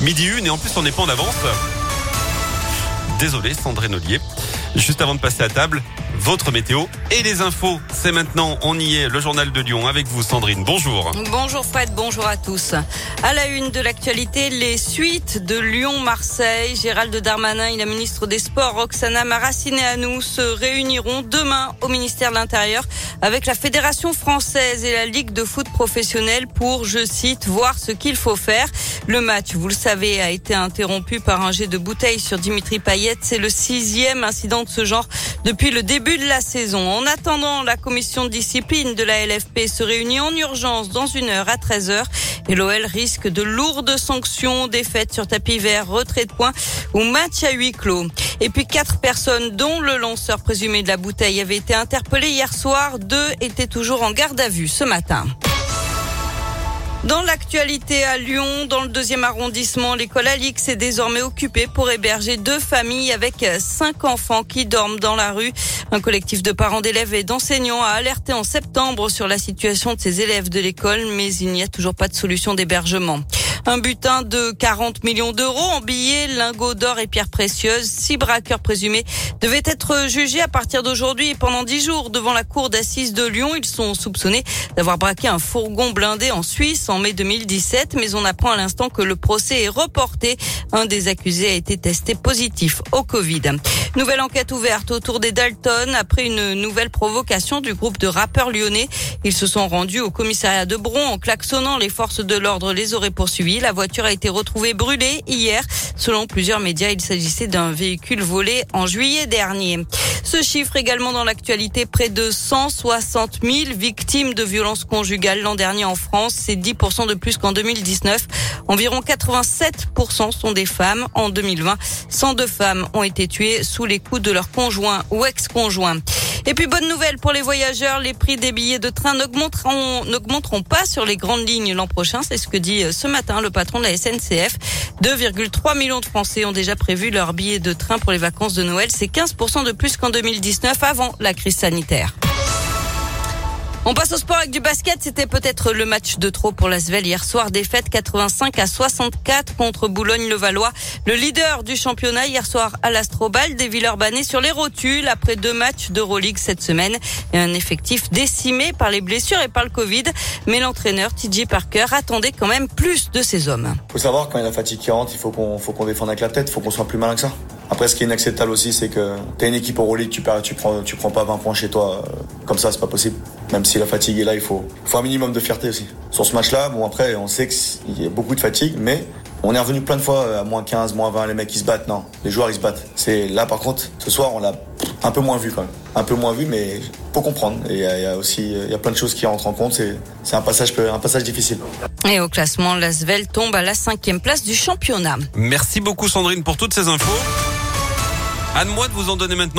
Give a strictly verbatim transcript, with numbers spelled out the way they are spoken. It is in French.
midi une et en plus on n'est pas en avance. Désolé Sandrine Ollier. Juste avant de passer à table, votre météo et les infos. C'est maintenant, on y est, le journal de Lyon avec vous Sandrine, bonjour. Bonjour Fred, bonjour à tous. À la une de l'actualité, les suites de Lyon-Marseille. Gérald Darmanin et la ministre des Sports Roxana Maracineanu se réuniront demain au ministère de l'Intérieur avec la Fédération française et la Ligue de foot professionnelle pour, je cite, voir ce qu'il faut faire. Le match, vous le savez, a été interrompu par un jet de bouteille sur Dimitri Payet. C'est le sixième incident de ce genre depuis le début de la saison. En attendant, la commission de discipline de la L F P se réunit en urgence dans une heure à treize heures et l'O L risque de lourdes sanctions, défaite sur tapis vert, retrait de points ou match à huis clos. Et puis quatre personnes dont le lanceur présumé de la bouteille avait été interpellé hier soir. Deux étaient toujours en garde à vue ce matin. Dans l'actualité à Lyon, dans le deuxième arrondissement, l'école Alix est désormais occupée pour héberger deux familles avec cinq enfants qui dorment dans la rue. Un collectif de parents d'élèves et d'enseignants a alerté en septembre sur la situation de ces élèves de l'école, mais il n'y a toujours pas de solution d'hébergement. Un butin de quarante millions d'euros en billets, lingots d'or et pierres précieuses. Six braqueurs présumés devaient être jugés à partir d'aujourd'hui et pendant dix jours devant la cour d'assises de Lyon. Ils sont soupçonnés d'avoir braqué un fourgon blindé en Suisse en mai deux mille dix-sept. Mais on apprend à l'instant que le procès est reporté. Un des accusés a été testé positif au Covid. Nouvelle enquête ouverte autour des Dalton après une nouvelle provocation du groupe de rappeurs lyonnais. Ils se sont rendus au commissariat de Bron en klaxonnant. Les forces de l'ordre les auraient poursuivis. La voiture a été retrouvée brûlée hier. Selon plusieurs médias, il s'agissait d'un véhicule volé en juillet dernier. Ce chiffre également dans l'actualité, près de cent soixante mille victimes de violences conjugales l'an dernier en France. C'est dix pour cent de plus qu'en deux mille dix-neuf. Environ quatre-vingt-sept pour cent sont des femmes. En deux mille vingt, cent deux femmes ont été tuées sous les coups de leur conjoint ou ex-conjoint. Et puis bonne nouvelle pour les voyageurs, les prix des billets de train n'augmenteront, n'augmenteront pas sur les grandes lignes l'an prochain. C'est ce que dit ce matin le patron de la S N C F. deux virgule trois millions de Français ont déjà prévu leurs billets de train pour les vacances de Noël. C'est quinze pour cent de plus qu'en deux mille dix-neuf avant la crise sanitaire. On passe au sport avec du basket. C'était peut-être le match de trop pour l'Asvel hier soir. Défaite quatre-vingt-cinq à soixante-quatre contre Boulogne-Levallois. Le leader du championnat hier soir à l'Astrobal des Villeurbanais sur les rotules après deux matchs d'Euroleague cette semaine et un effectif décimé par les blessures et par le Covid. Mais l'entraîneur T J Parker attendait quand même plus de ses hommes. Il faut savoir quand il y a la fatigue qui rentre, il faut qu'on, faut qu'on défende avec la tête, il faut qu'on soit plus malin que ça. Après, ce qui est inacceptable aussi, c'est que t'as une équipe Euroleague, tu perds, tu prends, tu prends pas vingt points chez toi. Comme ça, c'est pas possible. Même si la fatigue est là, il faut, il faut un minimum de fierté aussi. Sur ce match-là, bon après, on sait qu'il y a beaucoup de fatigue, mais on est revenu plein de fois à moins quinze, moins vingt, les mecs ils se battent, non. Les joueurs ils se battent. C'est là par contre, ce soir, on l'a un peu moins vu quand même. Un peu moins vu, mais faut comprendre. Et il y, y a aussi, il y a plein de choses qui rentrent en compte. C'est, c'est un passage, un passage difficile. Et au classement, l'Asvel tombe à la cinquième place du championnat. Merci beaucoup Sandrine pour toutes ces infos. À moi de vous en donner maintenant.